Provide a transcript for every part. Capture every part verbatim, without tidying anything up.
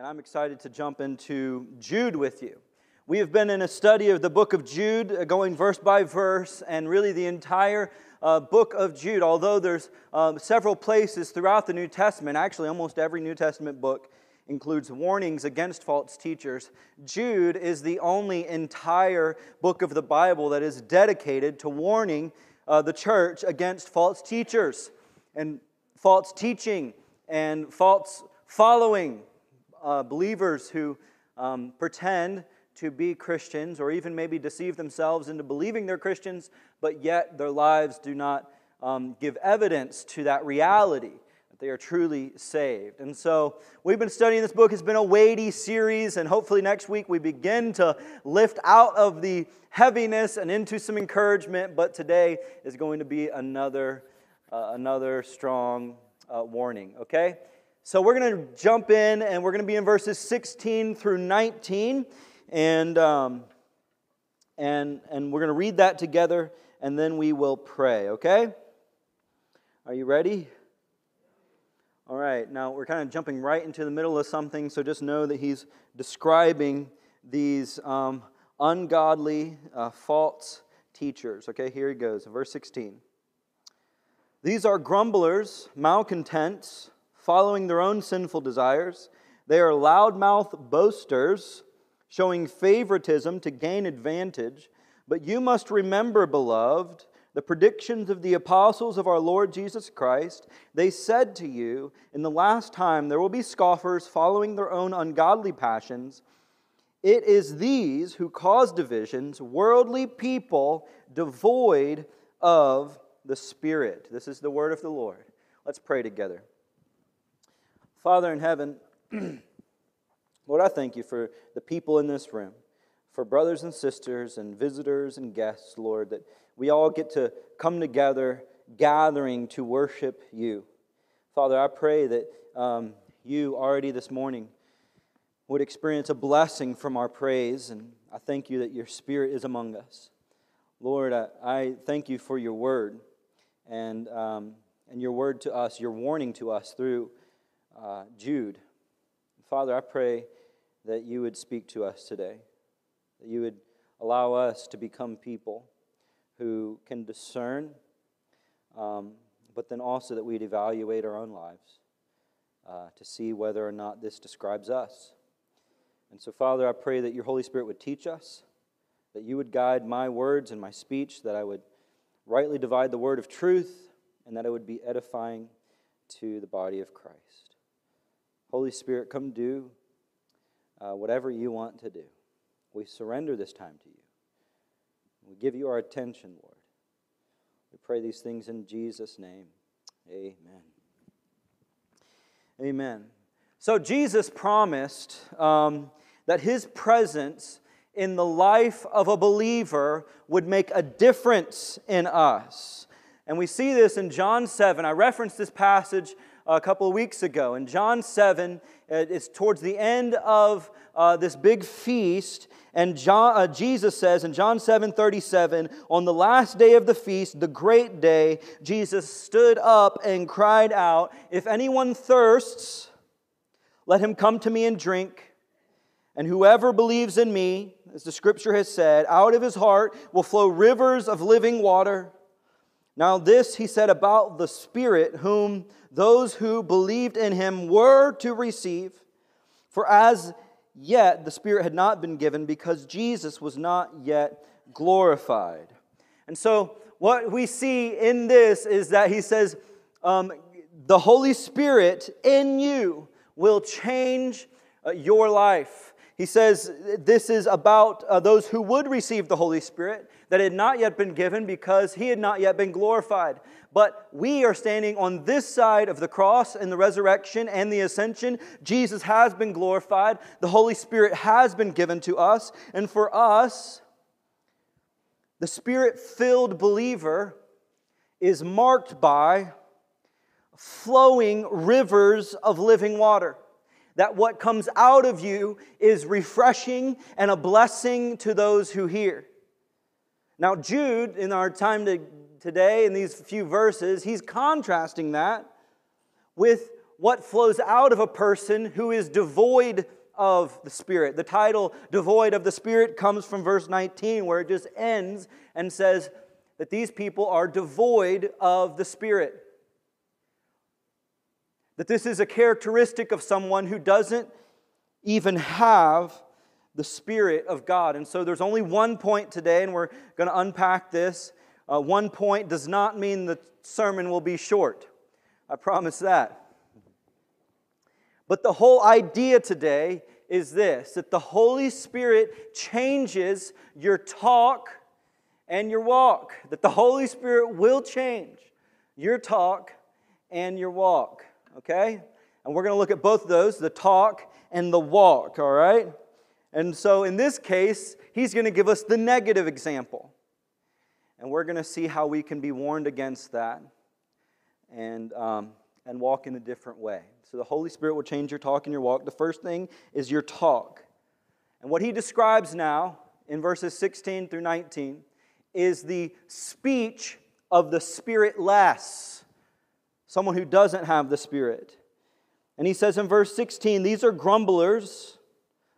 and I'm excited to jump into Jude with you. We have been in a study of the book of Jude, going verse by verse, and really the entire uh, book of Jude, although there's um, several places throughout the New Testament, actually almost every New Testament book includes warnings against false teachers. Jude is the only entire book of the Bible that is dedicated to warning uh, the church against false teachers and false teaching and false following uh, believers who um, pretend to be Christians, or even maybe deceive themselves into believing they're Christians, but yet their lives do not um, give evidence to that reality that they are truly saved. And so we've been studying this book. It's been a weighty series, and hopefully next week we begin to lift out of the heaviness and into some encouragement. But today is going to be another uh, another strong uh, warning. Okay, so we're going to jump in, and we're going to be in verses sixteen through nineteen. And um, and and we're going to read that together, and then we will pray, okay? Are you ready? All right, now we're kind of jumping right into the middle of something, so just know that he's describing these um, ungodly, uh, false teachers. Okay, here he goes, verse sixteen. These are grumblers, malcontents, following their own sinful desires. They are loudmouth boasters, showing favoritism to gain advantage. But you must remember, beloved, the predictions of the apostles of our Lord Jesus Christ. They said to you, in the last time there will be scoffers following their own ungodly passions. It is these who cause divisions, worldly people devoid of the Spirit. This is the word of the Lord. Let's pray together. Father in heaven, Lord, I thank you for the people in this room, for brothers and sisters and visitors and guests, Lord, that we all get to come together, gathering to worship you. Father, I pray that um, you already this morning would experience a blessing from our praise, and I thank you that your Spirit is among us. Lord, I, I thank you for your word, and, um, and your word to us, your warning to us through uh, Jude. Father, I pray that you would speak to us today, that you would allow us to become people who can discern, um, but then also that we'd evaluate our own lives uh, to see whether or not this describes us. And so, Father, I pray that your Holy Spirit would teach us, that you would guide my words and my speech, that I would rightly divide the word of truth, and that it would be edifying to the body of Christ. Holy Spirit, come do Uh, whatever you want to do. We surrender this time to you. We give you our attention, Lord. We pray these things in Jesus' name. Amen. Amen. So Jesus promised um, that his presence in the life of a believer would make a difference in us. And we see this in John seven. I referenced this passage a couple of weeks ago. In John seven, it's towards the end of uh, this big feast, and John, uh, Jesus says in John seven thirty-seven, on the last day of the feast, the great day, Jesus stood up and cried out, "If anyone thirsts, let him come to me and drink. And whoever believes in me, as the scripture has said, out of his heart will flow rivers of living water." Now this he said about the Spirit, whom those who believed in him were to receive. For as yet the Spirit had not been given, because Jesus was not yet glorified. And so what we see in this is that he says, um, the Holy Spirit in you will change uh, your life. He says this is about uh, those who would receive the Holy Spirit, that had not yet been given because he had not yet been glorified. But we are standing on this side of the cross and the resurrection and the ascension. Jesus has been glorified. The Holy Spirit has been given to us. And for us, the Spirit-filled believer is marked by flowing rivers of living water. That what comes out of you is refreshing and a blessing to those who hear. Now Jude, in our time to today, in these few verses, he's contrasting that with what flows out of a person who is devoid of the Spirit. The title, Devoid of the Spirit, comes from verse nineteen, where it just ends and says that these people are devoid of the Spirit. That this is a characteristic of someone who doesn't even have the Spirit of God. And so there's only one point today, and we're going to unpack this. Uh, one point does not mean the sermon will be short. I promise that. But the whole idea today is this, that the Holy Spirit changes your talk and your walk. That the Holy Spirit will change your talk and your walk. Okay? And we're going to look at both of those, the talk and the walk. All right? And so in this case, he's going to give us the negative example. And we're going to see how we can be warned against that and, um, and walk in a different way. So the Holy Spirit will change your talk and your walk. The first thing is your talk. And what he describes now in verses sixteen through nineteen is the speech of the spiritless, someone who doesn't have the Spirit. And he says in verse sixteen, these are grumblers,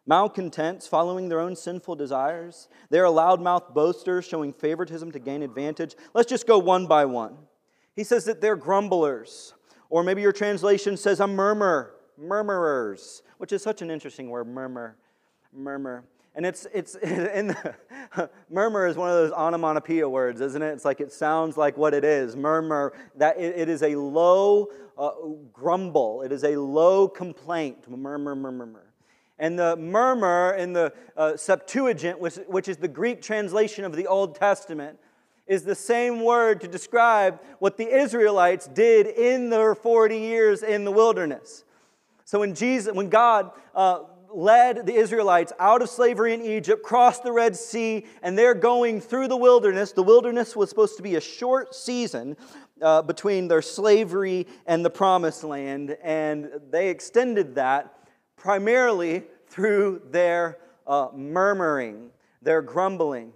malcontents, following their own sinful desires. They are loudmouthed boasters, showing favoritism to gain advantage. Let's just go one by one. He says that they're grumblers. Or maybe your translation says a murmur, murmurers, which is such an interesting word, murmur, murmur. And it's, it's in the, murmur is one of those onomatopoeia words, isn't it? It's like it sounds like what it is, murmur. That it, it is a low uh, grumble. It is a low complaint, murmur, murmur, murmur. And the murmur in the uh, Septuagint, which, which is the Greek translation of the Old Testament, is the same word to describe what the Israelites did in their forty years in the wilderness. So when Jesus, when God uh, led the Israelites out of slavery in Egypt, crossed the Red Sea, and they're going through the wilderness, the wilderness was supposed to be a short season uh, between their slavery and the Promised Land, and they extended that primarily through their uh, murmuring, their grumbling.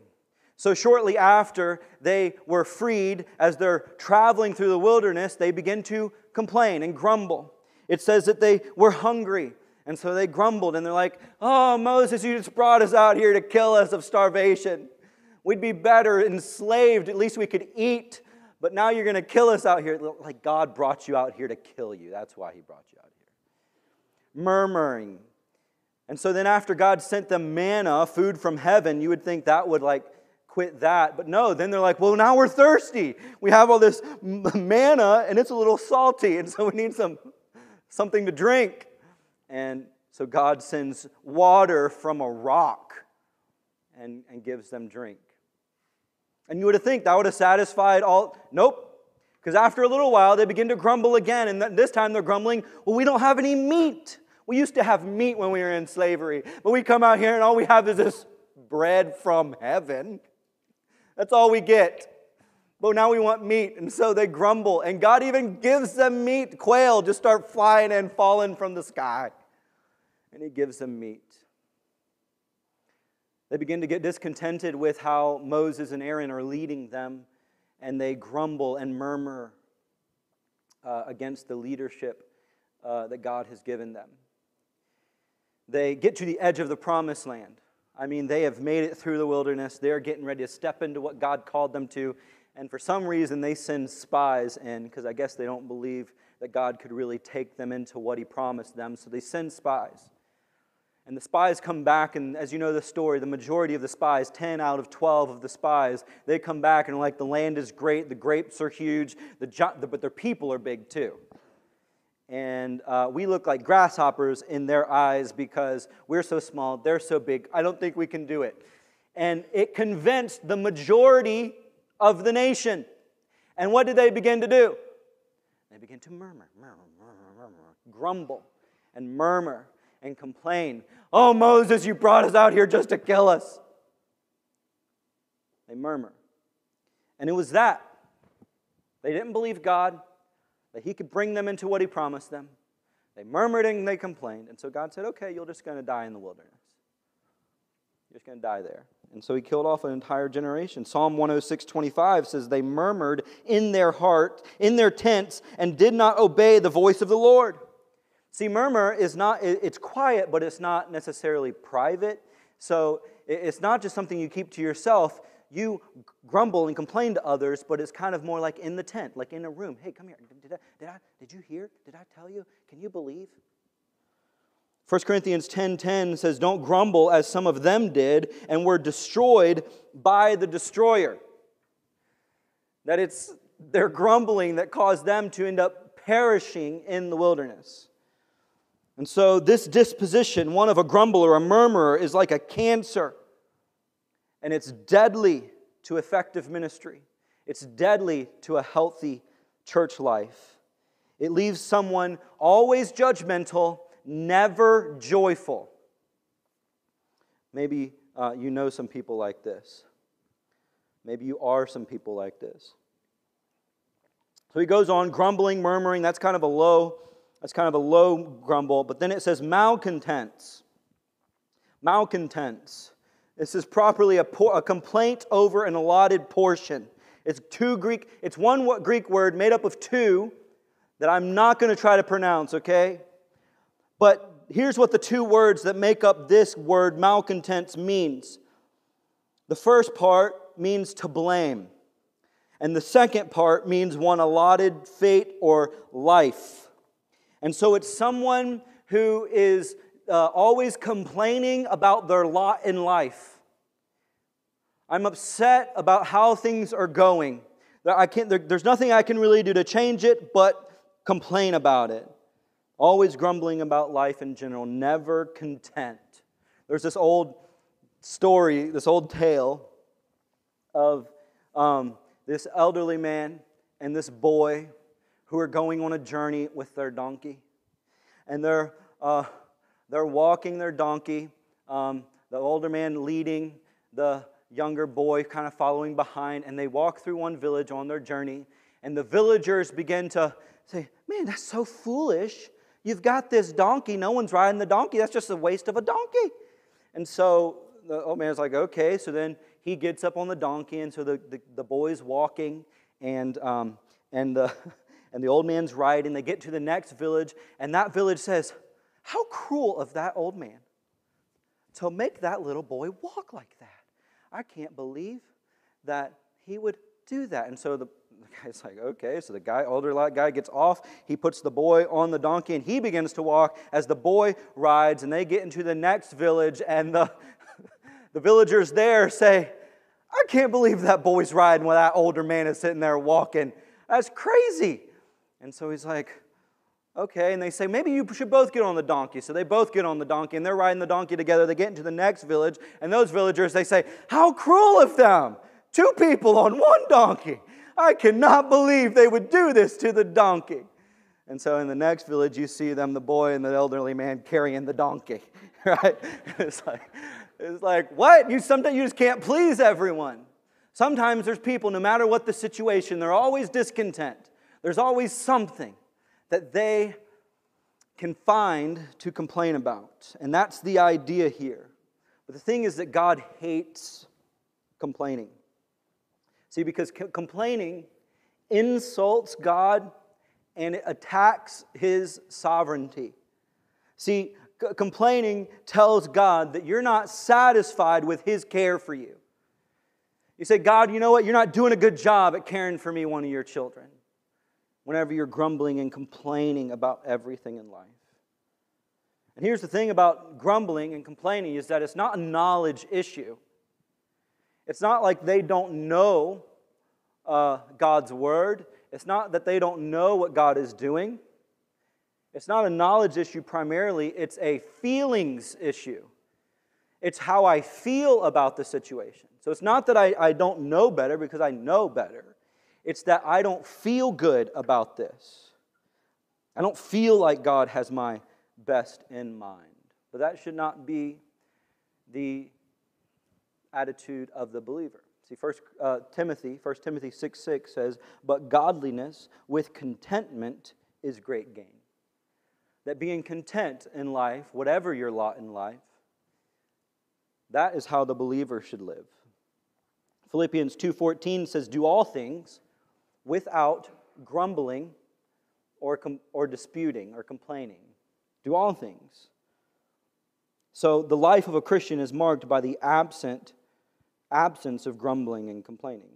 So shortly after they were freed, as they're traveling through the wilderness, they begin to complain and grumble. It says that they were hungry, and so they grumbled, and they're like, oh, Moses, you just brought us out here to kill us of starvation. We'd be better enslaved. At least we could eat, but now you're going to kill us out here. Like God brought you out here to kill you. That's why he brought you out here. Murmuring. And so then after God sent them manna, food from heaven, you would think that would like quit that. But no, then they're like, well, now we're thirsty. We have all this manna and it's a little salty, and so we need some something to drink. And so God sends water from a rock and, and gives them drink. And you would have think that would have satisfied all. Nope. Because after a little while, they begin to grumble again. And th- this time they're grumbling, well, we don't have any meat. We used to have meat when we were in slavery, but we come out here and all we have is this bread from heaven. That's all we get. But now we want meat. And so they grumble. And God even gives them meat. Quail just start flying and falling from the sky. And he gives them meat. They begin to get discontented with how Moses and Aaron are leading them. And they grumble and murmur uh, against the leadership uh, that God has given them. They get to the edge of the Promised Land. I mean, they have made it through the wilderness. They're getting ready to step into what God called them to. And for some reason, they send spies in, because I guess they don't believe that God could really take them into what he promised them. So they send spies. And the spies come back, and as you know the story, the majority of the spies, ten out of twelve of the spies, they come back and are like, the land is great, the grapes are huge, the jo- but their people are big too. And uh, we look like grasshoppers in their eyes because we're so small, they're so big. I don't think we can do it. And it convinced the majority of the nation. And what did they begin to do? They began to murmur, murmur, murmur, murmur, grumble and murmur and complain. Oh, Moses, you brought us out here just to kill us. They murmur. And it was that. They didn't believe God, that he could bring them into what he promised them. They murmured and they complained. And so God said, okay, you're just going to die in the wilderness. You're just going to die there. And so he killed off an entire generation. Psalm one oh six twenty-five says, they murmured in their heart, in their tents, and did not obey the voice of the Lord. See, murmur is not, it's quiet, but it's not necessarily private. So it's not just something you keep to yourself. You grumble and complain to others, but it's kind of more like in the tent, like in a room. Hey, come here. Did I, did I, did you hear? Did I tell you? Can you believe? First Corinthians ten ten says, don't grumble as some of them did and were destroyed by the destroyer. That it's their grumbling that caused them to end up perishing in the wilderness. And so this disposition, one of a grumbler, a murmurer, is like a cancer. And it's deadly to effective ministry. It's deadly to a healthy church life. It leaves someone always judgmental, never joyful. Maybe uh, you know some people like this. Maybe you are some people like this. So he goes on, grumbling, murmuring. That's kind of a low, that's kind of a low grumble. But then it says malcontents. Malcontents. This is properly a, por- a complaint over an allotted portion. It's two Greek, it's one Greek word made up of two that I'm not going to try to pronounce, okay? But here's what the two words that make up this word malcontents means. The first part means to blame. And the second part means one allotted fate or life. And so it's someone who is uh, always complaining about their lot in life. I'm upset about how things are going. I can't, there, there's nothing I can really do to change it but complain about it. Always grumbling about life in general, never content. There's this old story, this old tale of um, this elderly man and this boy who are going on a journey with their donkey. And they're, uh, they're walking their donkey, um, the older man leading, the younger boy kind of following behind, and they walk through one village on their journey. And the villagers begin to say, man, that's so foolish. You've got this donkey. No one's riding the donkey. That's just a waste of a donkey. And so the old man's like, okay. So then he gets up on the donkey, and so the, the, the boy's walking, and um, and the and the old man's riding. They get to the next village, and that village says, how cruel of that old man to make that little boy walk like that. I can't believe that he would do that. And so the The guy's like, okay, so the guy, older guy gets off, he puts the boy on the donkey, and he begins to walk as the boy rides, and they get into the next village, and the, the villagers there say, I can't believe that boy's riding while that older man is sitting there walking. That's crazy. And so he's like, okay, and they say, maybe you should both get on the donkey. So they both get on the donkey, and they're riding the donkey together. They get into the next village, and those villagers, they say, how cruel of them, two people on one donkey. I cannot believe they would do this to the donkey. And so in the next village, you see them, the boy and the elderly man carrying the donkey, right? It's like, it's like what? You sometimes you just can't please everyone. Sometimes there's people, no matter what the situation, they're always discontent. There's always something that they can find to complain about. And that's the idea here. But the thing is that God hates complaining. See, because c- complaining insults God and it attacks His sovereignty. See, c- complaining tells God that you're not satisfied with His care for you. You say, God, you know what? You're not doing a good job at caring for me, one of your children. Whenever you're grumbling and complaining about everything in life. And here's the thing about grumbling and complaining is that it's not a knowledge issue. It's not like they don't know uh, God's word. It's not that they don't know what God is doing. It's not a knowledge issue primarily. It's a feelings issue. It's how I feel about the situation. So it's not that I, I don't know better because I know better. It's that I don't feel good about this. I don't feel like God has my best in mind. But that should not be the attitude of the believer. See, First uh, Timothy, First Timothy six six says, "But godliness with contentment is great gain." That being content in life, whatever your lot in life, that is how the believer should live. Philippians two fourteen says, "Do all things without grumbling or com- or disputing or complaining." do all things. So the life of a Christian is marked by the absent, absence of grumbling and complaining.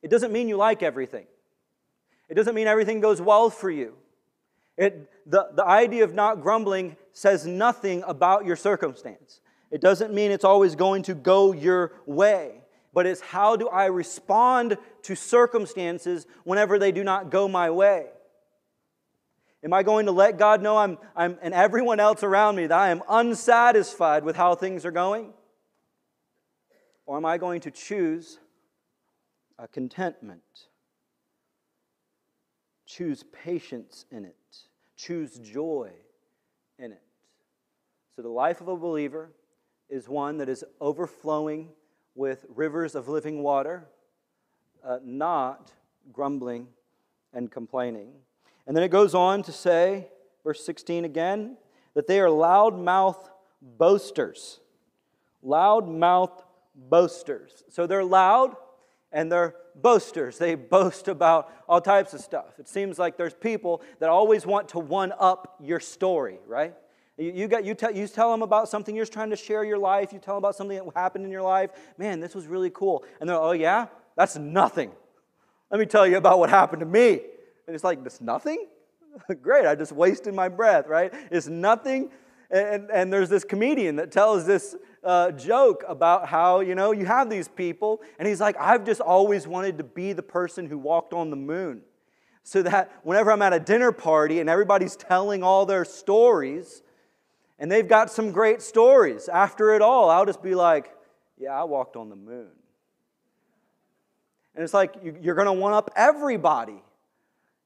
It doesn't mean you like everything. It doesn't mean everything goes well for you. It, the, the idea of not grumbling says nothing about your circumstance. It doesn't mean it's always going to go your way. But it's how do I respond to circumstances whenever they do not go my way? Am I going to let God know I'm, I'm and everyone else around me that I am unsatisfied with how things are going? Or am I going to choose a contentment? Choose patience in it. Choose joy in it. So the life of a believer is one that is overflowing with rivers of living water, uh, not grumbling and complaining. And then it goes on to say, verse sixteen again, that they are loud-mouthed boasters. Loud-mouthed boasters. So they're loud and they're boasters. They boast about all types of stuff. It seems like there's people that always want to one-up your story, right? You, got, you, tell, you tell them about something, you're just trying to share your life, you tell them about something that happened in your life. Man, this was really cool. And they're like, oh yeah? That's nothing. Let me tell you about what happened to me. And it's like, that's nothing? Great, I just wasted my breath, right? It's nothing. And, and there's this comedian that tells this uh, joke about how, you know, you have these people. And he's like, I've just always wanted to be the person who walked on the moon. So that whenever I'm at a dinner party and everybody's telling all their stories, and they've got some great stories. After it all, I'll just be like, yeah, I walked on the moon. And it's like, you're going to one-up everybody.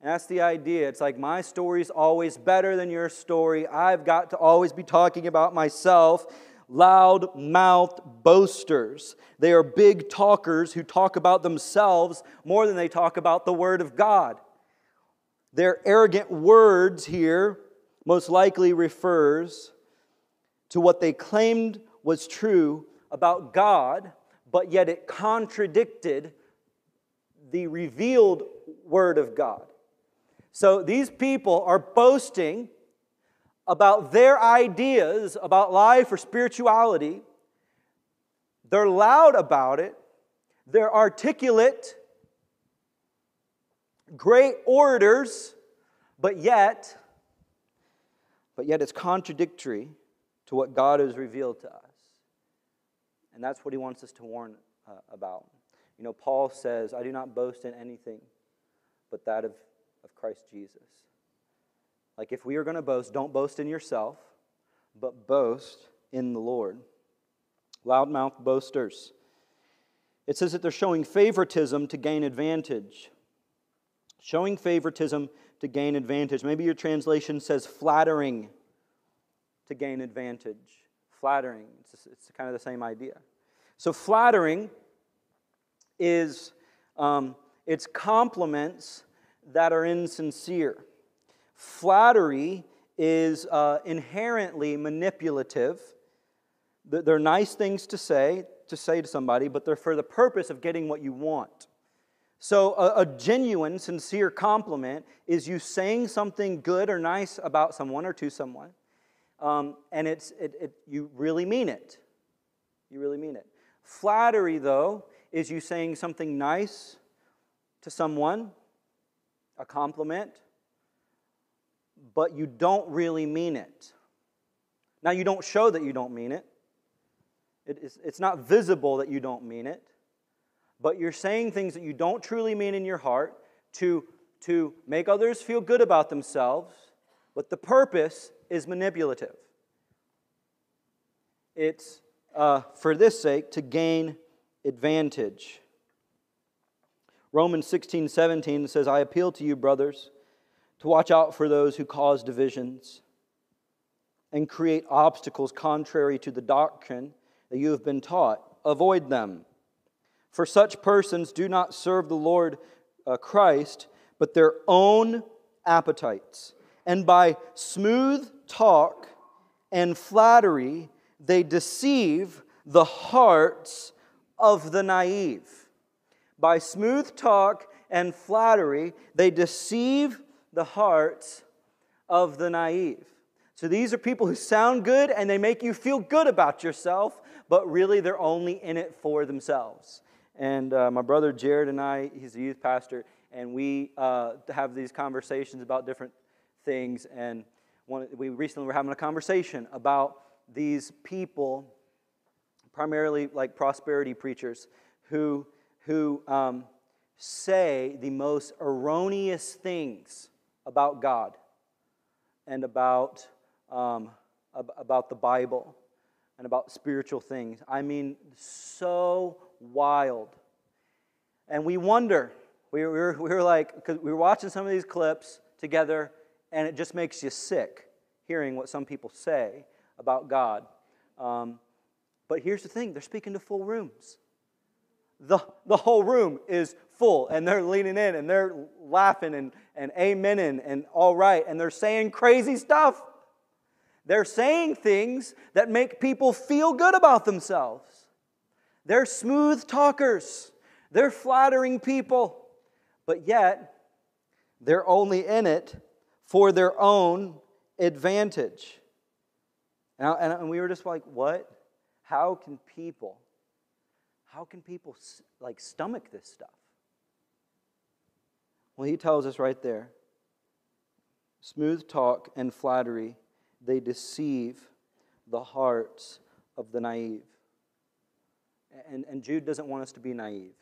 And that's the idea. It's like, my story's always better than your story. I've got to always be talking about myself. Loud-mouthed boasters. They are big talkers who talk about themselves more than they talk about the Word of God. Their arrogant words here most likely refers to what they claimed was true about God, but yet it contradicted the revealed Word of God. So these people are boasting about their ideas about life or spirituality. They're loud about it. They're articulate, great orators, but yet, but yet it's contradictory to what God has revealed to us. And that's what he wants us to warn uh, about. You know, Paul says, I do not boast in anything but that of, of Christ Jesus. Like, if we are going to boast, don't boast in yourself, but boast in the Lord. Loudmouth boasters. It says that they're showing favoritism to gain advantage. Showing favoritism to gain advantage. Maybe your translation says flattering to gain advantage. Flattering. It's, it's kind of the same idea. So flattering is, um, it's compliments that are insincere. Flattery is uh, inherently manipulative. They're nice things to say, to say to somebody, but they're for the purpose of getting what you want. So a, a genuine, sincere compliment is you saying something good or nice about someone or to someone. Um, and it's it, it, you really mean it. You really mean it. Flattery, though, is you saying something nice to someone, a compliment, but you don't really mean it. Now, you don't show that you don't mean it. It is, it's not visible that you don't mean it, but you're saying things that you don't truly mean in your heart to, to make others feel good about themselves, but the purpose is manipulative. It's, uh, for this sake, to gain advantage. Romans sixteen seventeen says, I appeal to you, brothers, to watch out for those who cause divisions and create obstacles contrary to the doctrine that you have been taught. Avoid them. For such persons do not serve the Lord uh, Christ, but their own appetites. And by smooth talk and flattery, they deceive the hearts of the naive. By smooth talk and flattery, they deceive the hearts of the naive. So these are people who sound good and they make you feel good about yourself, but really they're only in it for themselves. And uh, my brother Jared and I, he's a youth pastor, and we uh, have these conversations about different things. And one, we recently were having a conversation about these people, primarily like prosperity preachers, who, who um, say the most erroneous things about God and about, um, ab- about the Bible and about spiritual things. I mean, so wild. And we wonder, we were, we were like, because we were watching some of these clips together, and it just makes you sick hearing what some people say about God. Um, but here's the thing, they're speaking to full rooms. The, the whole room is full, and they're leaning in, and they're laughing, and, and amening, and all right, and they're saying crazy stuff. They're saying things that make people feel good about themselves. They're smooth talkers. They're flattering people. But yet, they're only in it for their own advantage. And, and we were just like, what? How can people... How can people like stomach this stuff? Well, he tells us right there. Smooth talk and flattery, they deceive the hearts of the naive. And, and Jude doesn't want us to be naive.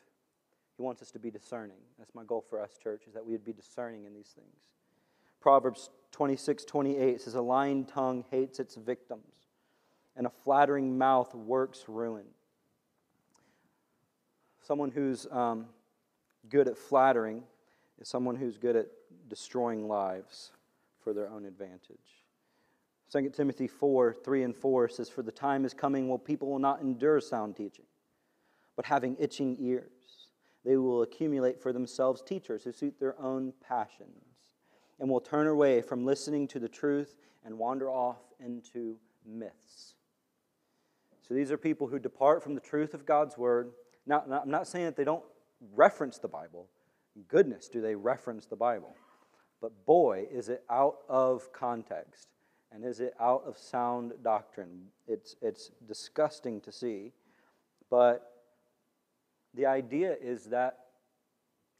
He wants us to be discerning. That's my goal for us, church, is that we would be discerning in these things. Proverbs twenty-six twenty-eight says, a lying tongue hates its victims, and a flattering mouth works ruin. Someone who's um, good at flattering is someone who's good at destroying lives for their own advantage. Second Timothy four, three and four says, for the time is coming when people will not endure sound teaching, but having itching ears, they will accumulate for themselves teachers who suit their own passions, and will turn away from listening to the truth and wander off into myths. So these are people who depart from the truth of God's word. Now, I'm not saying that they don't reference the Bible. Goodness, do they reference the Bible. But boy, is it out of context. And is it out of sound doctrine. It's, it's disgusting to see. But the idea is that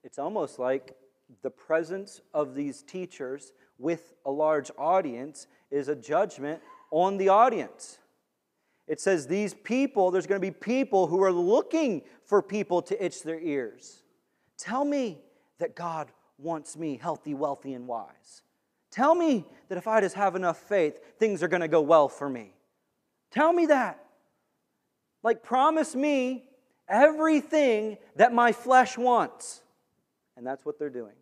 it's almost like the presence of these teachers with a large audience is a judgment on the audience. It says these people, there's going to be people who are looking for people to itch their ears. Tell me that God wants me healthy, wealthy, and wise. Tell me that if I just have enough faith, things are going to go well for me. Tell me that. Like, promise me everything that my flesh wants. And that's what they're doing.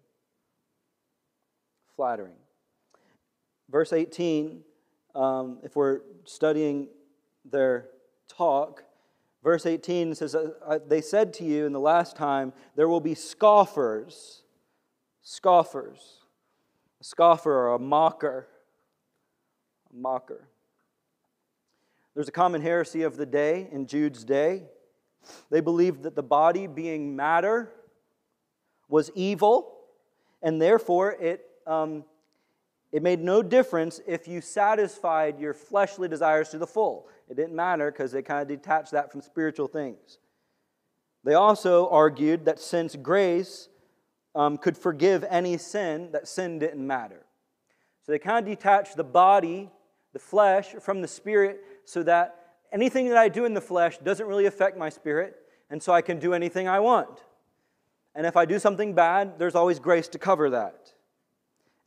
Flattering. Verse eighteen, um, if we're studying their talk. Verse eighteen says, they said to you in the last time, there will be scoffers. Scoffers. A scoffer or a mocker. A mocker. There's a common heresy of the day, in Jude's day. They believed that the body being matter was evil, and therefore it... Um, It made no difference if you satisfied your fleshly desires to the full. It didn't matter because they kind of detached that from spiritual things. They also argued that since grace um, could forgive any sin, that sin didn't matter. So they kind of detached the body, the flesh, from the spirit so that anything that I do in the flesh doesn't really affect my spirit, and so I can do anything I want. And if I do something bad, there's always grace to cover that.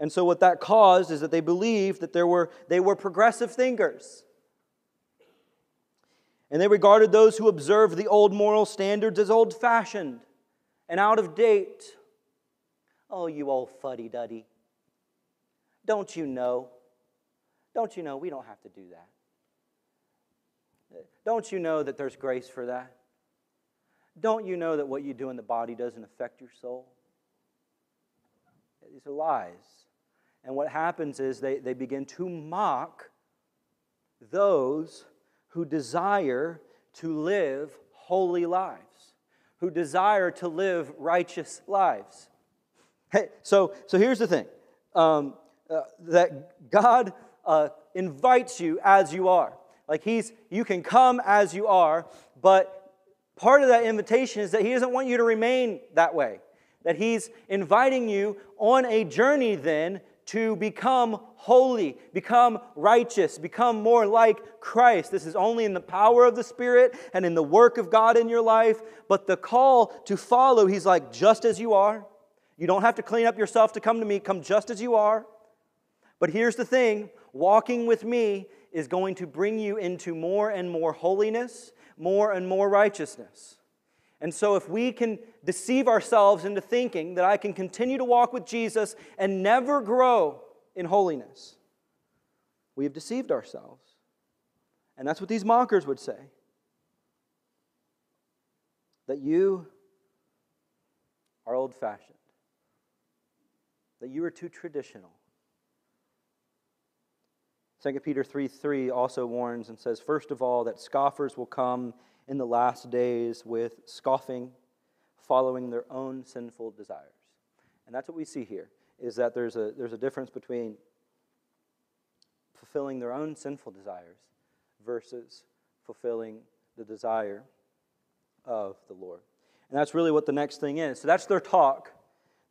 And so what that caused is that they believed that there were, they were progressive thinkers. And they regarded those who observed the old moral standards as old-fashioned and out of date. Oh, you old fuddy-duddy. Don't you know? Don't you know we don't have to do that? Don't you know that there's grace for that? Don't you know that what you do in the body doesn't affect your soul? These are lies. And what happens is they, they begin to mock those who desire to live holy lives, who desire to live righteous lives. Hey, so, so here's the thing, um, uh, that God uh, invites you as you are. Like he's, you can come as you are, but part of that invitation is that he doesn't want you to remain that way. That he's inviting you on a journey then to become holy, become righteous, become more like Christ. This is only in the power of the Spirit and in the work of God in your life. But the call to follow, he's like, just as you are. You don't have to clean up yourself to come to me. Come just as you are. But here's the thing. Walking with me is going to bring you into more and more holiness, more and more righteousness. And so if we can deceive ourselves into thinking that I can continue to walk with Jesus and never grow in holiness, we have deceived ourselves. And that's what these mockers would say. That you are old-fashioned. That you are too traditional. Second Peter three three also warns and says, first of all, that scoffers will come in the last days with scoffing, following their own sinful desires. And that's what we see here, is that there's a, there's a difference between fulfilling their own sinful desires versus fulfilling the desire of the Lord. And that's really what the next thing is. So that's their talk.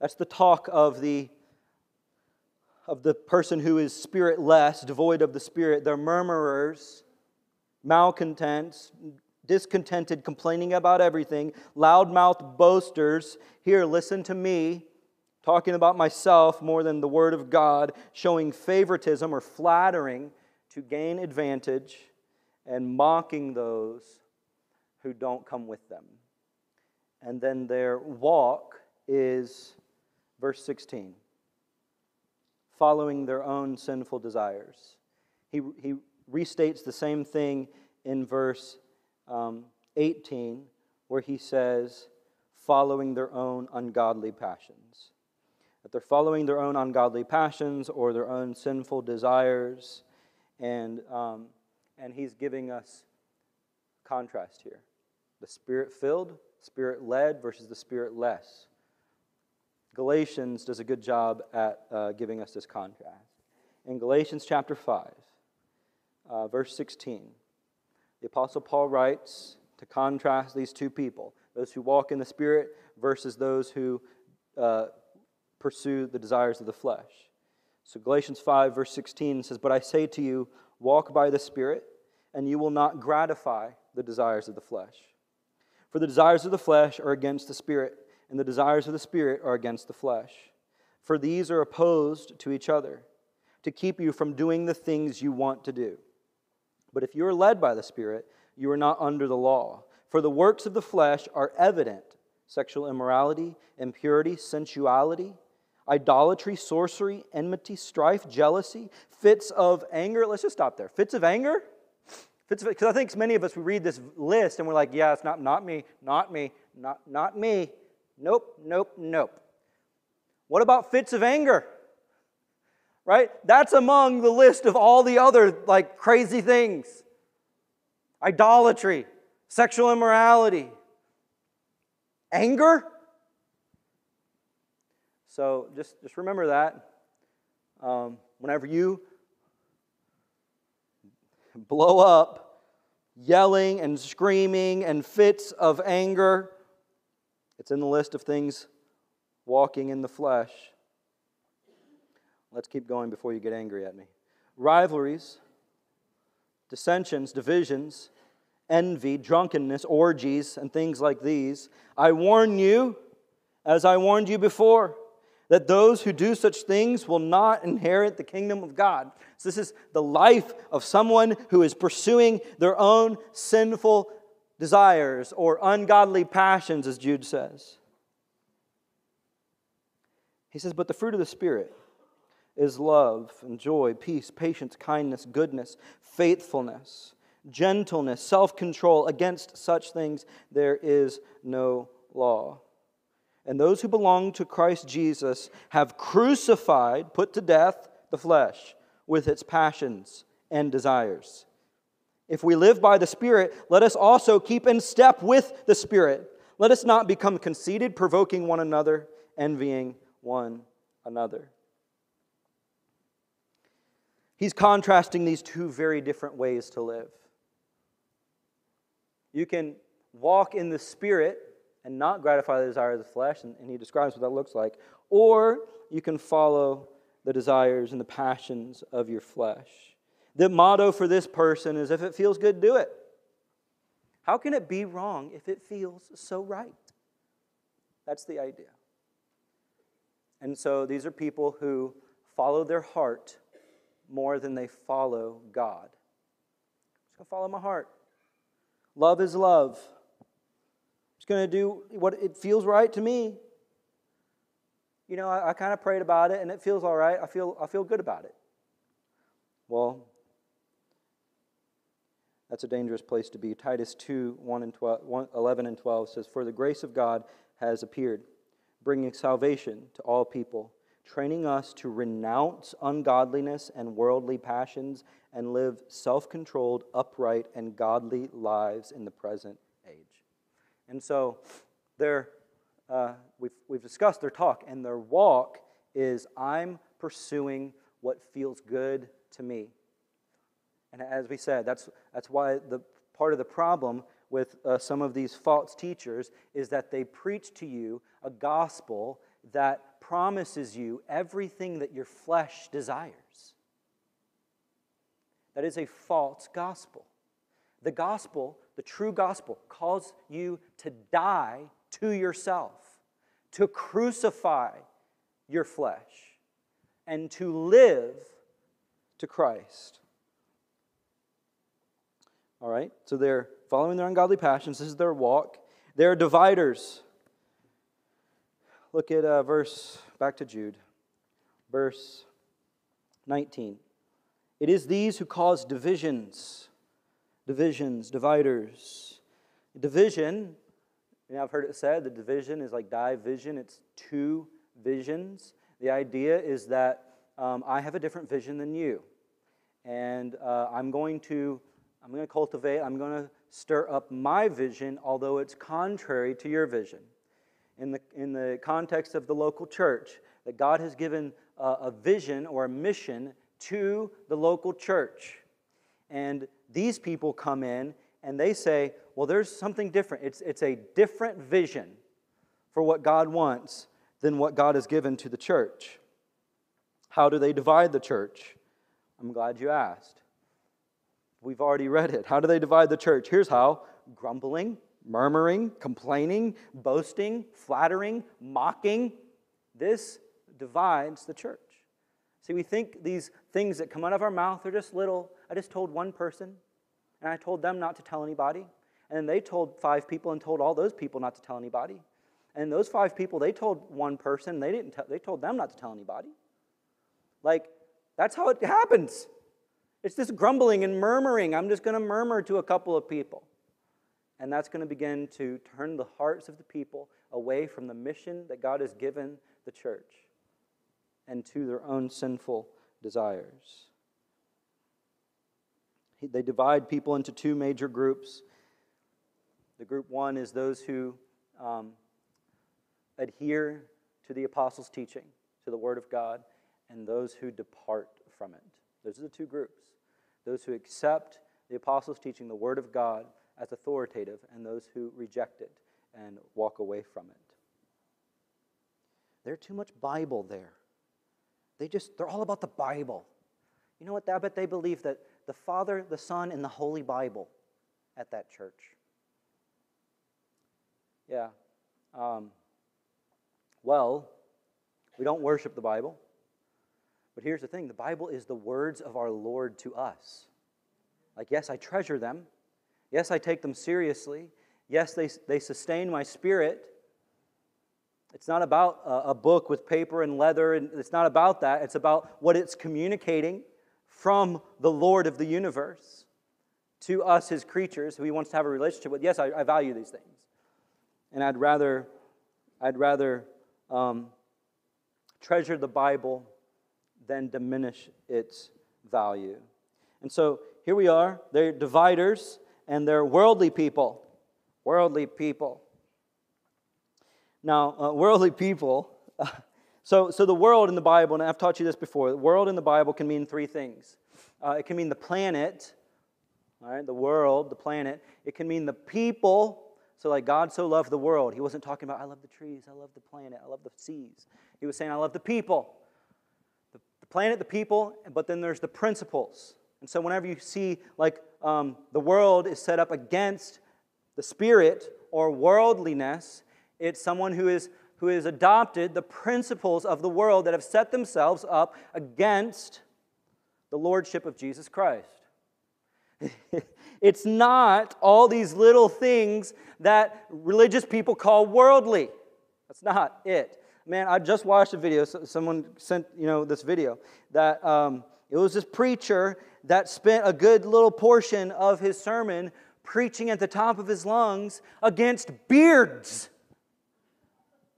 That's the talk of the of the person who is spirit-less, devoid of the Spirit. They're murmurers, malcontents, discontented, complaining about everything, loudmouth boasters. Here, listen to me, talking about myself more than the Word of God, showing favoritism or flattering to gain advantage and mocking those who don't come with them. And then their walk is, verse sixteen, following their own sinful desires. He, he restates the same thing in verse Um, eighteen, where he says, following their own ungodly passions. That they're following their own ungodly passions or their own sinful desires. And, um, and he's giving us contrast here. The Spirit-filled, Spirit-led versus the Spirit-less. Galatians does a good job at uh, giving us this contrast. In Galatians chapter five, uh, verse sixteen, the Apostle Paul writes to contrast these two people, those who walk in the Spirit versus those who uh, pursue the desires of the flesh. So Galatians five, verse sixteen says, but I say to you, walk by the Spirit, and you will not gratify the desires of the flesh. For the desires of the flesh are against the Spirit, and the desires of the Spirit are against the flesh. For these are opposed to each other, to keep you from doing the things you want to do. But if you are led by the Spirit, you are not under the law. For the works of the flesh are evident: sexual immorality, impurity, sensuality, idolatry, sorcery, enmity, strife, jealousy, fits of anger. Let's just stop there. Fits of anger? Fits of, because I think many of us, we read this list and we're like, yeah, it's not, not me, not me, not, not me. Nope, nope, nope. What about fits of anger? Right? That's among the list of all the other like crazy things. Idolatry, sexual immorality, anger. So just, just remember that. Um, whenever you blow up yelling and screaming and fits of anger, it's in the list of things walking in the flesh. Let's keep going before you get angry at me. Rivalries, dissensions, divisions, envy, drunkenness, orgies, and things like these. I warn you, as I warned you before, that those who do such things will not inherit the kingdom of God. So this is the life of someone who is pursuing their own sinful desires or ungodly passions, as Jude says. He says, but the fruit of the Spirit is love and joy, peace, patience, kindness, goodness, faithfulness, gentleness, self-control. Against such things there is no law. And those who belong to Christ Jesus have crucified, put to death, the flesh with its passions and desires. If we live by the Spirit, let us also keep in step with the Spirit. Let us not become conceited, provoking one another, envying one another. He's contrasting these two very different ways to live. You can walk in the Spirit and not gratify the desires of the flesh, and, and he describes what that looks like. Or you can follow the desires and the passions of your flesh. The motto for this person is, if it feels good, do it. How can it be wrong if it feels so right? That's the idea. And so these are people who follow their heart more than they follow God. I'm just going to follow my heart. Love is love. I'm just going to do what it feels right to me. You know, I, I kind of prayed about it and it feels all right. I feel, I feel good about it. Well, that's a dangerous place to be. Titus two, one and twelve, eleven and twelve says, "For the grace of God has appeared, bringing salvation to all people, training us to renounce ungodliness and worldly passions and live self-controlled, upright, and godly lives in the present age." And so their, uh, we've, we've discussed their talk, and their walk is, I'm pursuing what feels good to me. And as we said, that's, that's why the part of the problem with uh, some of these false teachers is that they preach to you a gospel that promises you everything that your flesh desires. That is a false gospel. The gospel, the true gospel, calls you to die to yourself, to crucify your flesh, and to live to Christ. All right, so they're following their ungodly passions. This is their walk. They're dividers. Look at uh, verse, back to Jude, verse nineteen. It is these who cause divisions, divisions, dividers. Division, and I've heard it said, the division is like division. It's two visions. The idea is that um, I have a different vision than you, and uh, I'm going to... I'm going to cultivate, I'm going to stir up my vision, although it's contrary to your vision. In the, in the context of the local church, that God has given a, a vision or a mission to the local church. And these people come in and they say, well, there's something different. It's, it's a different vision for what God wants than what God has given to the church. How do they divide the church? I'm glad you asked. We've already read it. How do they divide the church? Here's how. Grumbling, murmuring, complaining, boasting, flattering, mocking. This divides the church. See, we think these things that come out of our mouth are just little. I just told one person, and I told them not to tell anybody. And then they told five people and told all those people not to tell anybody. And those five people, they told one person, and they didn't tell, they told them not to tell anybody. Like, that's how it happens. It's this grumbling and murmuring. I'm just going to murmur to a couple of people. And that's going to begin to turn the hearts of the people away from the mission that God has given the church and to their own sinful desires. They divide people into two major groups. The group one is those who um, adhere to the apostles' teaching, to the Word of God, and those who depart from it. Those are the two groups. Those who accept the apostles' teaching, the Word of God, as authoritative, and those who reject it and walk away from it. There's too much Bible there. They just, they're all about the Bible. You know what? I bet they believe that the Father, the Son, and the Holy Bible at that church. Yeah. Um, well, we don't worship the Bible. But here's the thing, the Bible is the words of our Lord to us. Like, yes, I treasure them. Yes, I take them seriously. Yes, they, they sustain my spirit. It's not about a, a book with paper and leather, and it's not about that. It's about what it's communicating from the Lord of the universe to us, His creatures, who He wants to have a relationship with. Yes, I, I value these things. And I'd rather, I'd rather um, treasure the Bible then diminish its value. And so here we are. They're dividers and they're worldly people. Worldly people. Now, uh, worldly people. Uh, so, so the world in the Bible, and I've taught you this before, the world in the Bible can mean three things. Uh, it can mean the planet, all right, the world, the planet. It can mean the people. So like God so loved the world. He wasn't talking about I love the trees, I love the planet, I love the seas. He was saying I love the people. The, the planet, the people, but then there's the principles. And so whenever you see like um, the world is set up against the spirit or worldliness, it's someone who is who has adopted the principles of the world that have set themselves up against the lordship of Jesus Christ. It's not all these little things that religious people call worldly. That's not it. Man, I just watched a video. Someone sent, you know, this video that um, it was this preacher that spent a good little portion of his sermon preaching at the top of his lungs against beards.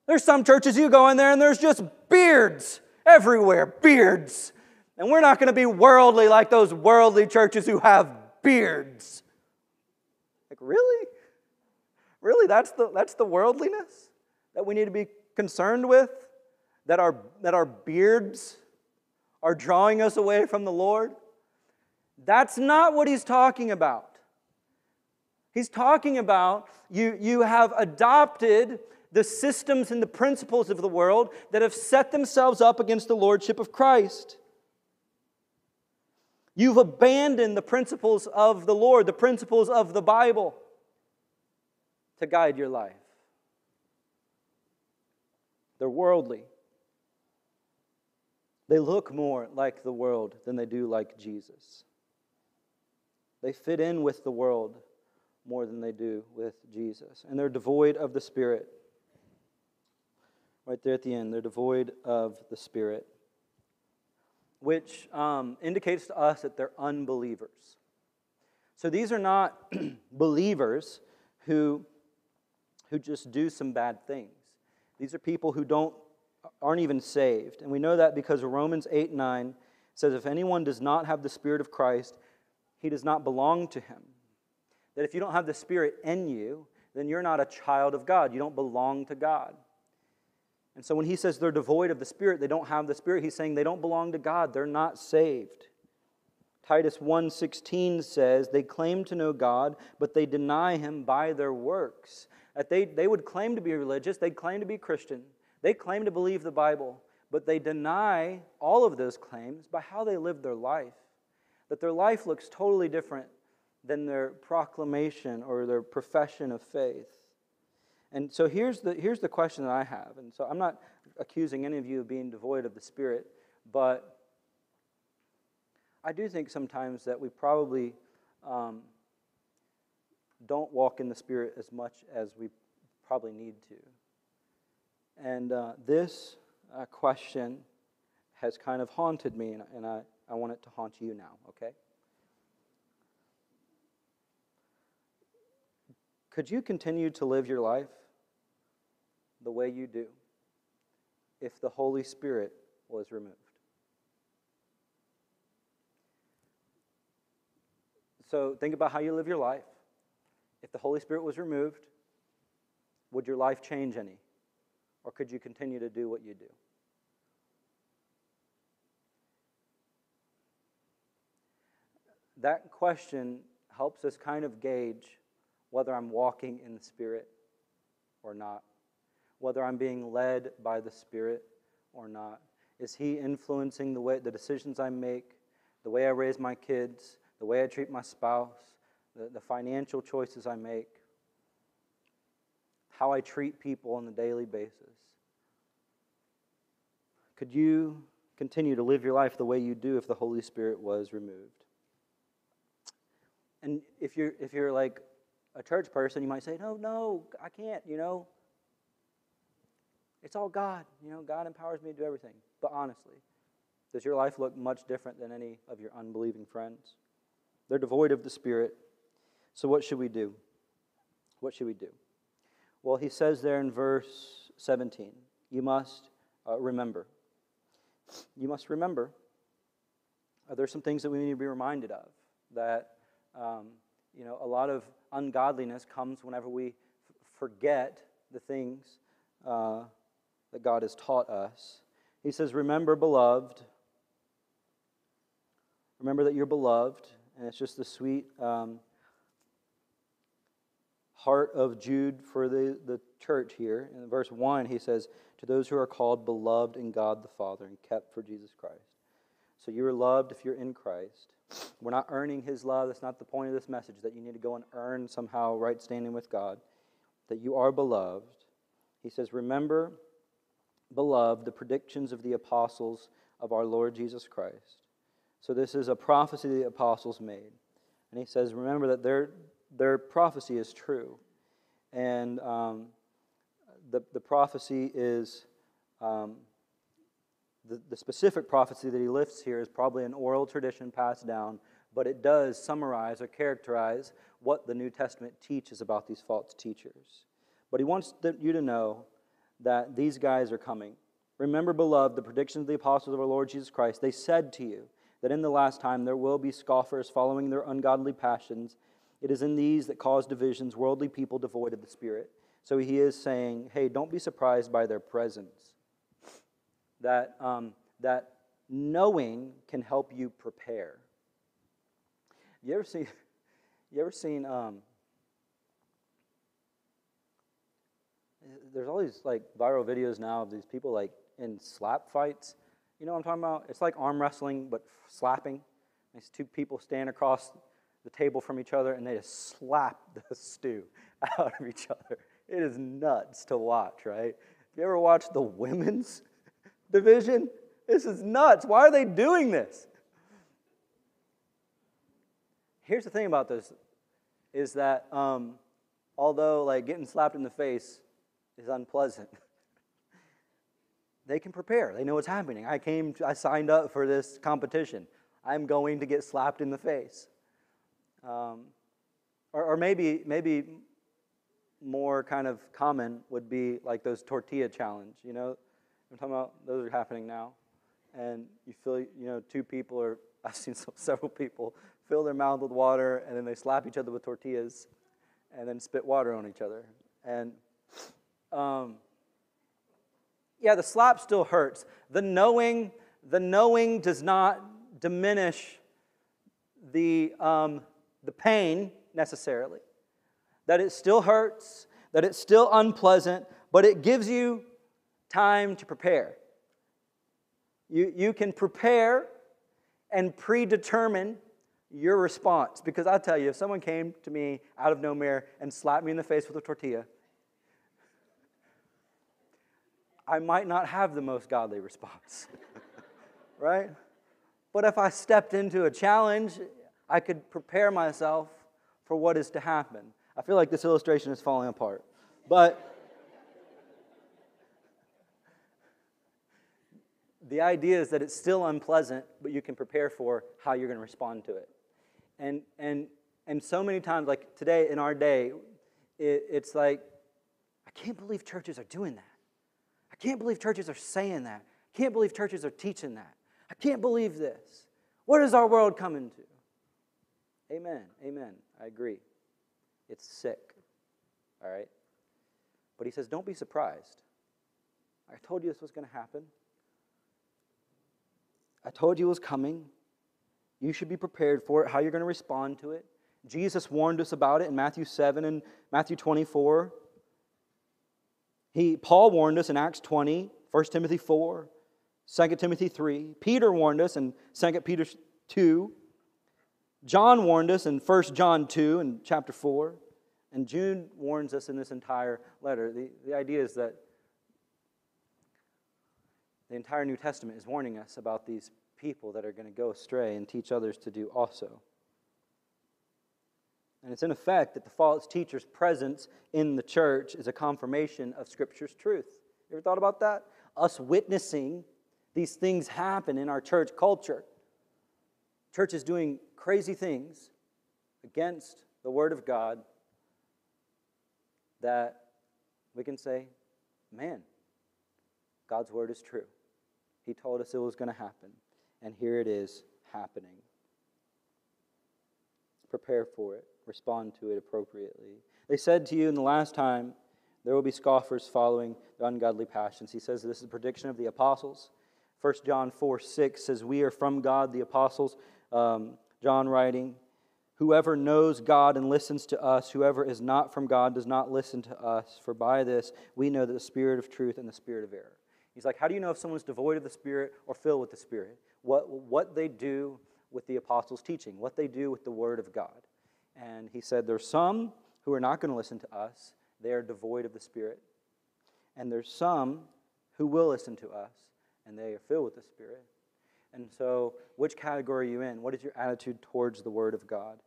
There's some churches you go in there and there's just beards everywhere, beards. And we're not going to be worldly like those worldly churches who have beards. Beards. Like, really? Really, that's the that's the worldliness that we need to be concerned with? That our that our beards are drawing us away from the Lord? That's not what he's talking about. He's talking about you, you have adopted the systems and the principles of the world that have set themselves up against the lordship of Christ. You've abandoned the principles of the Lord, the principles of the Bible, to guide your life. They're worldly. They look more like the world than they do like Jesus. They fit in with the world more than they do with Jesus. And they're devoid of the Spirit. Right there at the end, they're devoid of the Spirit, which um, indicates to us that they're unbelievers. So these are not believers who, who just do some bad things. These are people who don't, aren't even saved. And we know that because Romans eight nine says, if anyone does not have the Spirit of Christ, he does not belong to him. That if you don't have the Spirit in you, then you're not a child of God. You don't belong to God. And so when he says they're devoid of the Spirit, they don't have the Spirit, he's saying they don't belong to God. They're not saved. Titus one sixteen says, they claim to know God, but they deny him by their works. That they, they would claim to be religious, they claim to be Christian, they claim to believe the Bible, but they deny all of those claims by how they live their life. That their life looks totally different than their proclamation or their profession of faith. And so here's the, here's the question that I have. And so I'm not accusing any of you of being devoid of the Spirit, but I do think sometimes that we probably um, don't walk in the Spirit as much as we probably need to. And uh, this uh, question has kind of haunted me, and, and I, I want it to haunt you now, okay? Could you continue to live your life the way you do if the Holy Spirit was removed? So think about how you live your life. If the Holy Spirit was removed, would your life change any? Or could you continue to do what you do? That question helps us kind of gauge whether I'm walking in the Spirit or not, whether I'm being led by the Spirit or not. Is he influencing the way, the decisions I make, the way I raise my kids, the way I treat my spouse, the, the financial choices I make, how I treat people on a daily basis? Could you continue to live your life the way you do if the Holy Spirit was removed? And if you're, if you're like a church person, you might say, no, no, I can't, you know. It's all God, you know, God empowers me to do everything. But honestly, does your life look much different than any of your unbelieving friends? They're devoid of the Spirit. So what should we do? What should we do? Well, he says there in verse seventeen, you must uh, remember. You must remember. Uh, there's some things that we need to be reminded of, that, um, you know, a lot of ungodliness comes whenever we f- forget the things uh, that God has taught us. He says, remember, beloved, Remember that you're beloved, and it's just the sweet um, heart of Jude for the, the church here. In verse one, he says, to those who are called beloved in God the Father and kept for Jesus Christ. So you are loved if you're in Christ. We're not earning his love. That's not the point of this message, that you need to go and earn somehow right standing with God, that you are beloved. He says, remember, beloved, the predictions of the apostles of our Lord Jesus Christ. So this is a prophecy the apostles made. And he says, remember that their, their prophecy is true. And um, the, the prophecy is... Um, The, the specific prophecy that he lifts here is probably an oral tradition passed down, but it does summarize or characterize what the New Testament teaches about these false teachers. But he wants the, you to know that these guys are coming. Remember, beloved, the predictions of the apostles of our Lord Jesus Christ. They said to you that in the last time there will be scoffers following their ungodly passions. It is in these that cause divisions, worldly people devoid of the Spirit. So he is saying, hey, don't be surprised by their presence. That, um, that knowing can help you prepare. You ever see, you ever seen, um, there's all these like viral videos now of these people like in slap fights. You know what I'm talking about? It's like arm wrestling, but slapping. These two people stand across the table from each other and they just slap the stew out of each other. It is nuts to watch, right? Have you ever watched the women's division? This is nuts. Why are they doing this? Here's the thing about this, is that um, although like getting slapped in the face is unpleasant, they can prepare. They know what's happening. I came, I signed up for this competition. I'm going to get slapped in the face. Um, or, or maybe, maybe more kind of common would be like those tortilla challenge, you know? I'm talking about those are happening now, and you feel, you know, two people are, I've seen some, several people fill their mouth with water, and then they slap each other with tortillas, and then spit water on each other, and um, yeah, the slap still hurts. The knowing, the knowing does not diminish the um, the pain necessarily. That it still hurts, that it's still unpleasant, but it gives you time to prepare. You, you can prepare and predetermine your response. Because I'll tell you, if someone came to me out of nowhere and slapped me in the face with a tortilla, I might not have the most godly response, right? But if I stepped into a challenge, I could prepare myself for what is to happen. I feel like this illustration is falling apart. But... the idea is that it's still unpleasant, but you can prepare for how you're going to respond to it. And, and, and so many times, like today, in our day, it, it's like, I can't believe churches are doing that. I can't believe churches are saying that. I can't believe churches are teaching that. I can't believe this. What is our world coming to? Amen, amen, I agree. It's sick, all right? But he says, don't be surprised. I told you this was going to happen. I told you it was coming. You should be prepared for it, how you're going to respond to it. Jesus warned us about it in Matthew seven and Matthew twenty-four. He, Paul warned us in Acts twenty, First Timothy four, Second Timothy three. Peter warned us in Second Peter two. John warned us in First John two and chapter four. And Jude warns us in this entire letter. The, the idea is that the entire New Testament is warning us about these people that are going to go astray and teach others to do also. And it's in effect that the false teacher's presence in the church is a confirmation of Scripture's truth. You ever thought about that? Us witnessing these things happen in our church culture. Church is doing crazy things against the Word of God that we can say, man, God's Word is true. He told us it was going to happen, and here it is happening. Prepare for it. Respond to it appropriately. They said to you in the last time, there will be scoffers following the ungodly passions. He says this is a prediction of the apostles. First John four six says, we are from God, the apostles um, John writing, whoever knows God and listens to us, whoever is not from God does not listen to us, for by this we know that the spirit of truth and the spirit of error. He's like, how do you know if someone's devoid of the Spirit or filled with the Spirit? What, what they do with the apostles' teaching, what they do with the Word of God. And he said there's some who are not going to listen to us. They are devoid of the Spirit. And there's some who will listen to us, and they are filled with the Spirit. And so which category are you in? What is your attitude towards the Word of God?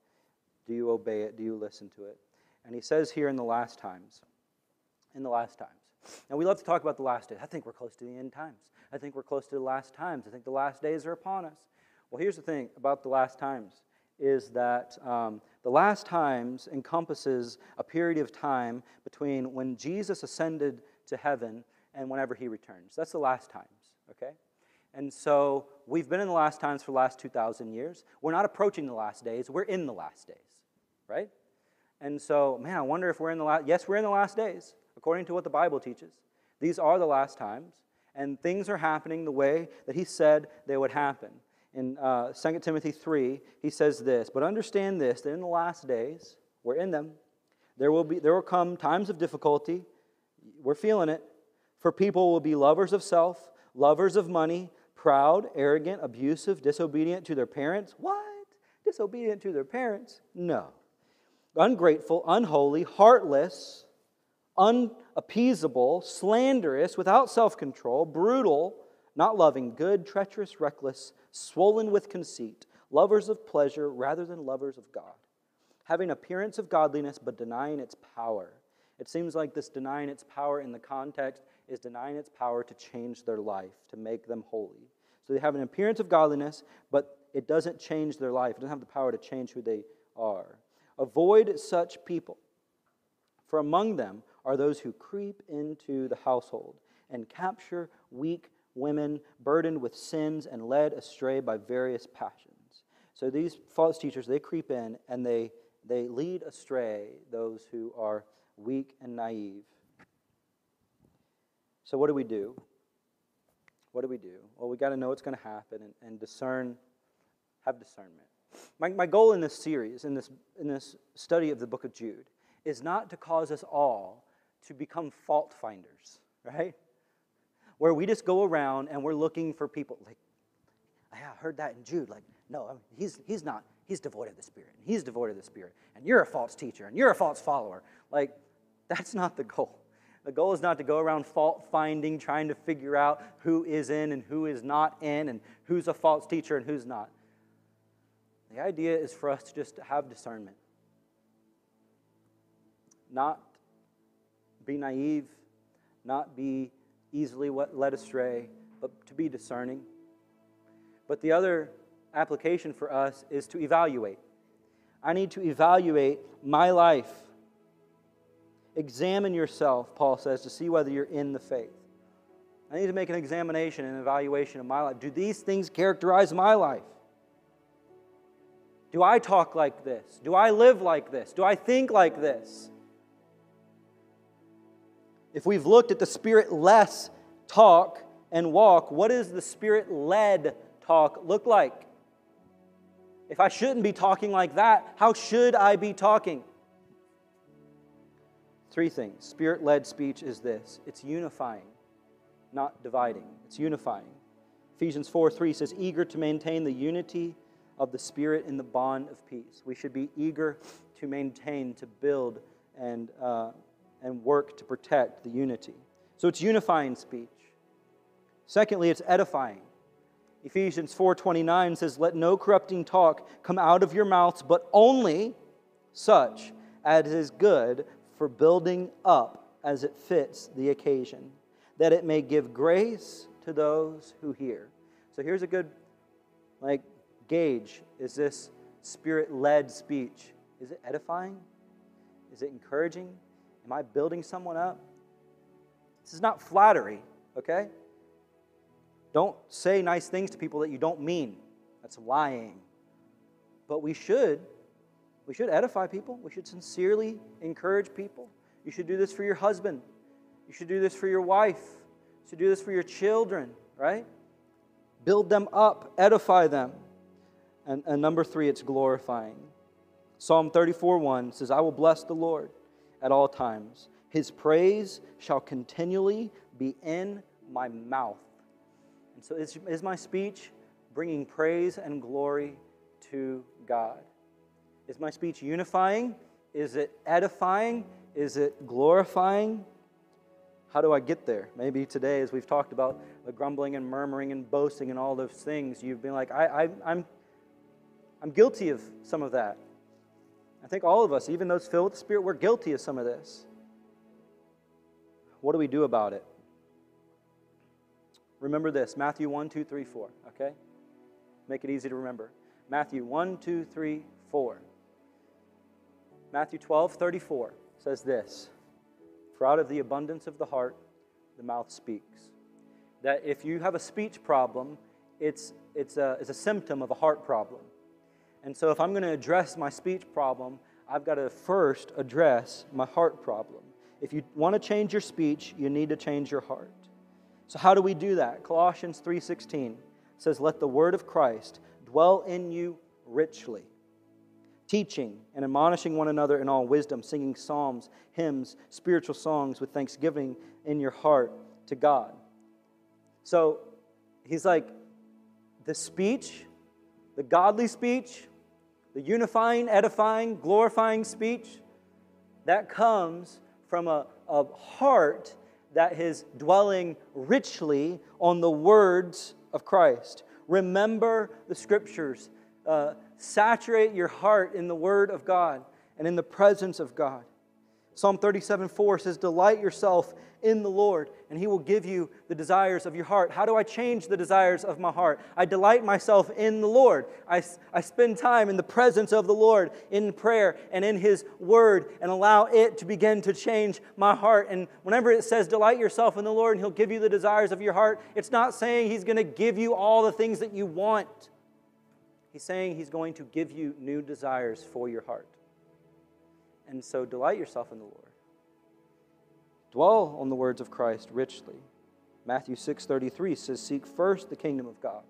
Do you obey it? Do you listen to it? And he says here in the last times, in the last times. And we love to talk about the last days. I think we're close to the end times. I think we're close to the last times. I think the last days are upon us. Well, here's the thing about the last times is that um, the last times encompasses a period of time between when Jesus ascended to heaven and whenever he returns. That's the last times, okay? And so we've been in the last times for the last two thousand years. We're not approaching the last days. We're in the last days, right? And so, man, I wonder if we're in the last... Yes, we're in the last days. According to what the Bible teaches, these are the last times, and things are happening the way that he said they would happen. In uh, Second Timothy three, he says this, but understand this, that in the last days, we're in them, there will be, there will come times of difficulty, we're feeling it, for people will be lovers of self, lovers of money, proud, arrogant, abusive, disobedient to their parents. What? Disobedient to their parents? No. Ungrateful, unholy, heartless, unappeasable, slanderous, without self-control, brutal, not loving good, treacherous, reckless, swollen with conceit, lovers of pleasure rather than lovers of God, having appearance of godliness but denying its power. It seems like this denying its power in the context is denying its power to change their life, to make them holy. So they have an appearance of godliness, but it doesn't change their life. It doesn't have the power to change who they are. Avoid such people, for among them are those who creep into the household and capture weak women burdened with sins and led astray by various passions. So these false teachers, they creep in and they, they lead astray those who are weak and naive. So what do we do? What do we do? Well, we got to know what's going to happen and, and discern, have discernment. My, my goal in this series, in this, in this study of the book of Jude, is not to cause us all to become fault finders, right? Where we just go around and we're looking for people. Like, I heard that in Jude. Like, no, I mean, he's, he's not. He's devoid of the Spirit. And he's devoid of the Spirit. And you're a false teacher. And you're a false follower. Like, that's not the goal. The goal is not to go around fault finding, trying to figure out who is in and who is not in and who's a false teacher and who's not. The idea is for us to just have discernment. Not be naive, not be easily led astray, but to be discerning. But the other application for us is to evaluate. I need to evaluate my life. Examine yourself, Paul says, to see whether you're in the faith. I need to make an examination and evaluation of my life. Do these things characterize my life? Do I talk like this? Do I live like this? Do I think like this? If we've looked at the Spirit-less talk and walk, what does the Spirit-led talk look like? If I shouldn't be talking like that, how should I be talking? Three things. Spirit-led speech is this. It's unifying, not dividing. It's unifying. Ephesians four three says, eager to maintain the unity of the Spirit in the bond of peace. We should be eager to maintain, to build, and... Uh, and work to protect the unity. So it's unifying speech. Secondly, it's edifying. Ephesians four twenty-nine says, let no corrupting talk come out of your mouths, but only such as is good for building up as it fits the occasion, that it may give grace to those who hear. So here's a good like gauge. Is this Spirit-led speech? Is it edifying? Is it encouraging? Am I building someone up? This is not flattery, okay? Don't say nice things to people that you don't mean. That's lying. But we should, we should edify people. We should sincerely encourage people. You should do this for your husband. You should do this for your wife. You should do this for your children, right? Build them up, edify them. And, and number three, it's glorifying. Psalm thirty-four one says, I will bless the Lord at all times. His praise shall continually be in my mouth. And so is, is my speech bringing praise and glory to God? Is my speech unifying? Is it edifying? Is it glorifying? How do I get there? Maybe today, as we've talked about the grumbling and murmuring and boasting and all those things, you've been like, I, I, I'm, I'm guilty of some of that. I think all of us, even those filled with the Spirit, we're guilty of some of this. What do we do about it? Remember this, Matthew one, two, three, four, okay? Make it easy to remember. Matthew one, two, three, four. Matthew twelve, thirty-four says this, for out of the abundance of the heart, the mouth speaks. That if you have a speech problem, it's, it's, a, it's a symptom of a heart problem. And so if I'm going to address my speech problem, I've got to first address my heart problem. If you want to change your speech, you need to change your heart. So how do we do that? Colossians three sixteen says, let the word of Christ dwell in you richly, teaching and admonishing one another in all wisdom, singing psalms, hymns, spiritual songs with thanksgiving in your heart to God. So he's like, the speech, the godly speech, the unifying, edifying, glorifying speech, that comes from a, a heart that is dwelling richly on the words of Christ. Remember the Scriptures. Uh, saturate your heart in the Word of God and in the presence of God. Psalm thirty-seven four says, delight yourself in the Lord, and He will give you the desires of your heart. How do I change the desires of my heart? I delight myself in the Lord. I, I spend time in the presence of the Lord, in prayer and in His Word, and allow it to begin to change my heart. And whenever it says, delight yourself in the Lord, and He'll give you the desires of your heart, it's not saying He's going to give you all the things that you want. He's saying He's going to give you new desires for your heart. And so delight yourself in the Lord. Dwell on the words of Christ richly. Matthew six thirty-three says, seek first the kingdom of God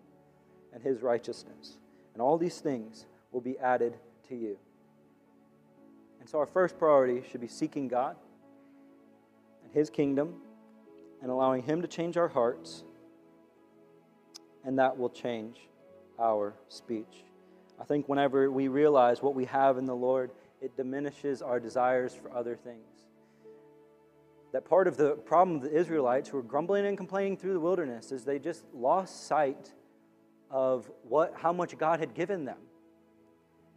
and His righteousness, and all these things will be added to you. And so our first priority should be seeking God and His kingdom and allowing Him to change our hearts, and that will change our speech. I think whenever we realize what we have in the Lord, it diminishes our desires for other things. That part of the problem of the Israelites who were grumbling and complaining through the wilderness is they just lost sight of what, how much God had given them.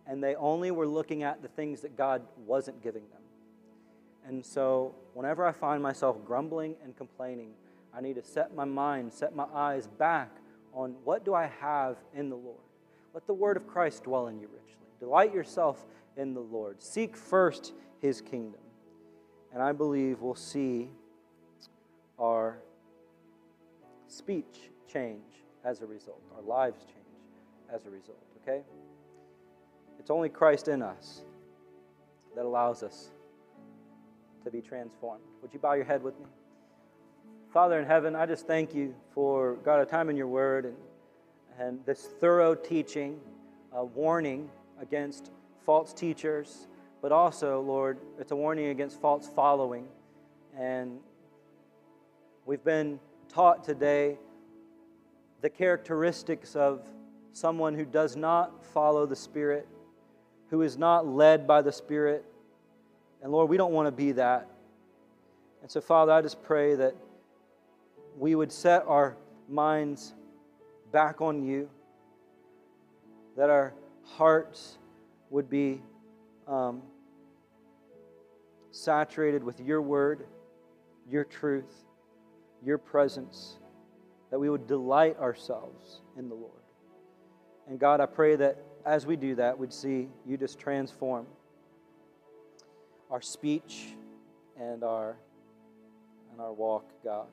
And they only were looking at the things that God wasn't giving them. And so whenever I find myself grumbling and complaining, I need to set my mind, set my eyes back on what do I have in the Lord. Let the word of Christ dwell in you richly. Delight yourself in the Lord. Seek first His kingdom. And I believe we'll see our speech change as a result. Our lives change as a result, okay? It's only Christ in us that allows us to be transformed. Would you bow your head with me? Father in heaven, I just thank you for, God, a time in your word and, and this thorough teaching, a warning against false teachers, but also, Lord, it's a warning against false following. And we've been taught today the characteristics of someone who does not follow the Spirit, who is not led by the Spirit. And Lord, we don't want to be that. And so, Father, I just pray that we would set our minds back on you, that our hearts would be um, saturated with your word, your truth, your presence, that we would delight ourselves in the Lord. And God, I pray that as we do that, we'd see you just transform our speech and our, and our walk, God.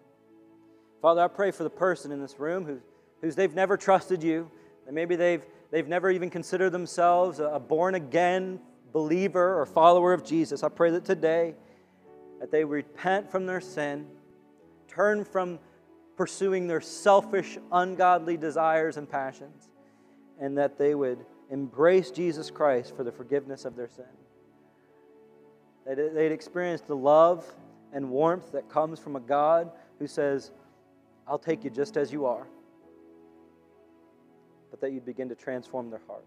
Father, I pray for the person in this room who, who's they've never trusted you, and maybe they've They've never even considered themselves a born-again believer or follower of Jesus. I pray that today that they repent from their sin, turn from pursuing their selfish, ungodly desires and passions, and that they would embrace Jesus Christ for the forgiveness of their sin. They'd, they'd experienced the love and warmth that comes from a God who says, I'll take you just as you are. But that you'd begin to transform their heart.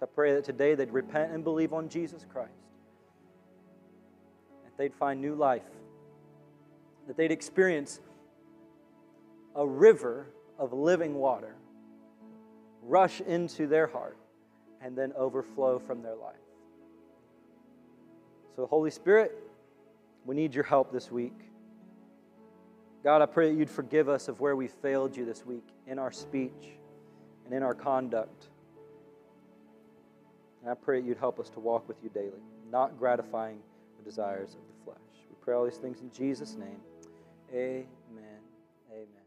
So I pray that today they'd repent and believe on Jesus Christ. That they'd find new life. That they'd experience a river of living water rush into their heart and then overflow from their life. So Holy Spirit, we need your help this week. God, I pray that you'd forgive us of where we failed you this week in our speech and in our conduct. And I pray that you'd help us to walk with you daily, not gratifying the desires of the flesh. We pray all these things in Jesus' name. Amen. Amen.